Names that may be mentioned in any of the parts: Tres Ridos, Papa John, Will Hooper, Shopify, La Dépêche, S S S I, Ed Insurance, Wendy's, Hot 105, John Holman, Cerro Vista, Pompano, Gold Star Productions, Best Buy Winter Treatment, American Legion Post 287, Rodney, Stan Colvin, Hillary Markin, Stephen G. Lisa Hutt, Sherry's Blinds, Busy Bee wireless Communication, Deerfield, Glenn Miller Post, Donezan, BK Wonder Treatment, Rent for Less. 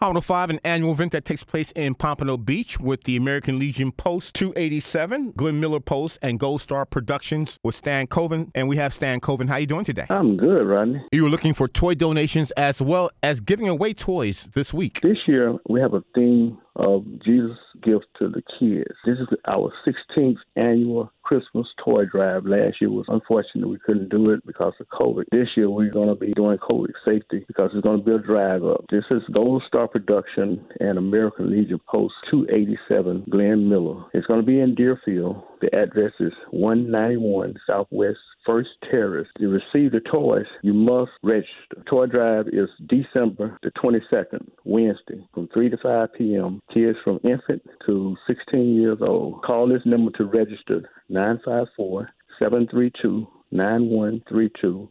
Hot 105, an annual event that takes place in Pompano Beach with the American Legion Post 287, Glenn Miller Post, and Gold Star Productions with Stan Colvin. And we have Stan Colvin. How are you doing today? I'm good, Rodney. You were looking for toy donations as well as giving away toys this week. This year, we have a theme of Jesus' gift to the kids. This is our 16th annual Christmas toy drive. Last year was unfortunate we couldn't do it because of COVID. This year we're going to be doing COVID safety because it's going to be a drive up. This is Gold Star Production and American Legion Post 287, Glenn Miller. It's going to be in Deerfield. The address is 191 Southwest 1st Terrace. To receive the toys, you must register. Toy drive is December the 22nd, Wednesday, from 3 to 5 p.m. Kids from infant to 16 years old. Call this number to register, 954-732-9132,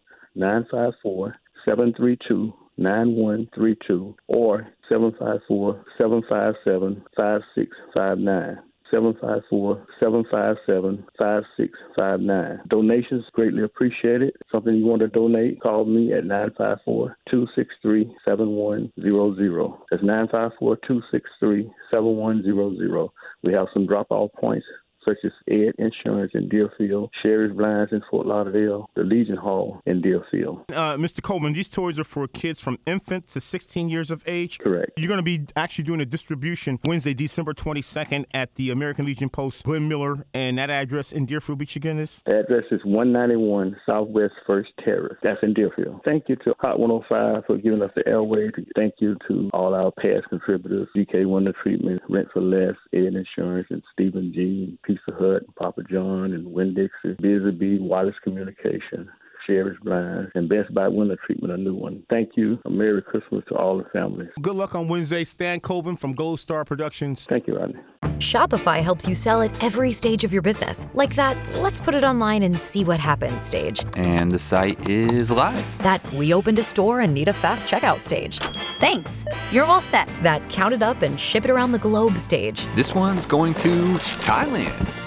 954-732-9132, or 754-757-5659. 754-757-5659. Donations greatly appreciated. Something you want to donate, call me at 954-263-7100. That's 954-263-7100. We have some drop-off points, such as Ed Insurance in Deerfield, Sherry's Blinds in Fort Lauderdale, the Legion Hall in Deerfield. Mr. Coleman, these toys are for kids from infant to 16 years of age? Correct. You're going to be actually doing a distribution Wednesday, December 22nd at the American Legion Post, Glenn Miller, and that address in Deerfield Beach again is? The address is 191 Southwest 1st Terrace. That's in Deerfield. Thank you to Hot 105 for giving us the airway. Thank you to all our past contributors, BK Wonder Treatment, Rent for Less, Ed Insurance, and Stephen G. Lisa Hutt, Papa John, and Wendy's, Busy Bee wireless communication, Sherry's Blinds, and Best Buy Winter Treatment, a new one. Thank you. A Merry Christmas to all the families. Good luck on Wednesday. Stan Colvin from Gold Star Productions. Thank you, Rodney. Shopify helps you sell at every stage of your business. Like that, let's put it online and see what happens stage. And the site is live. That we opened a store and need a fast checkout stage. Thanks. You're all set. That count it up and ship it around the globe stage. This one's going to Thailand.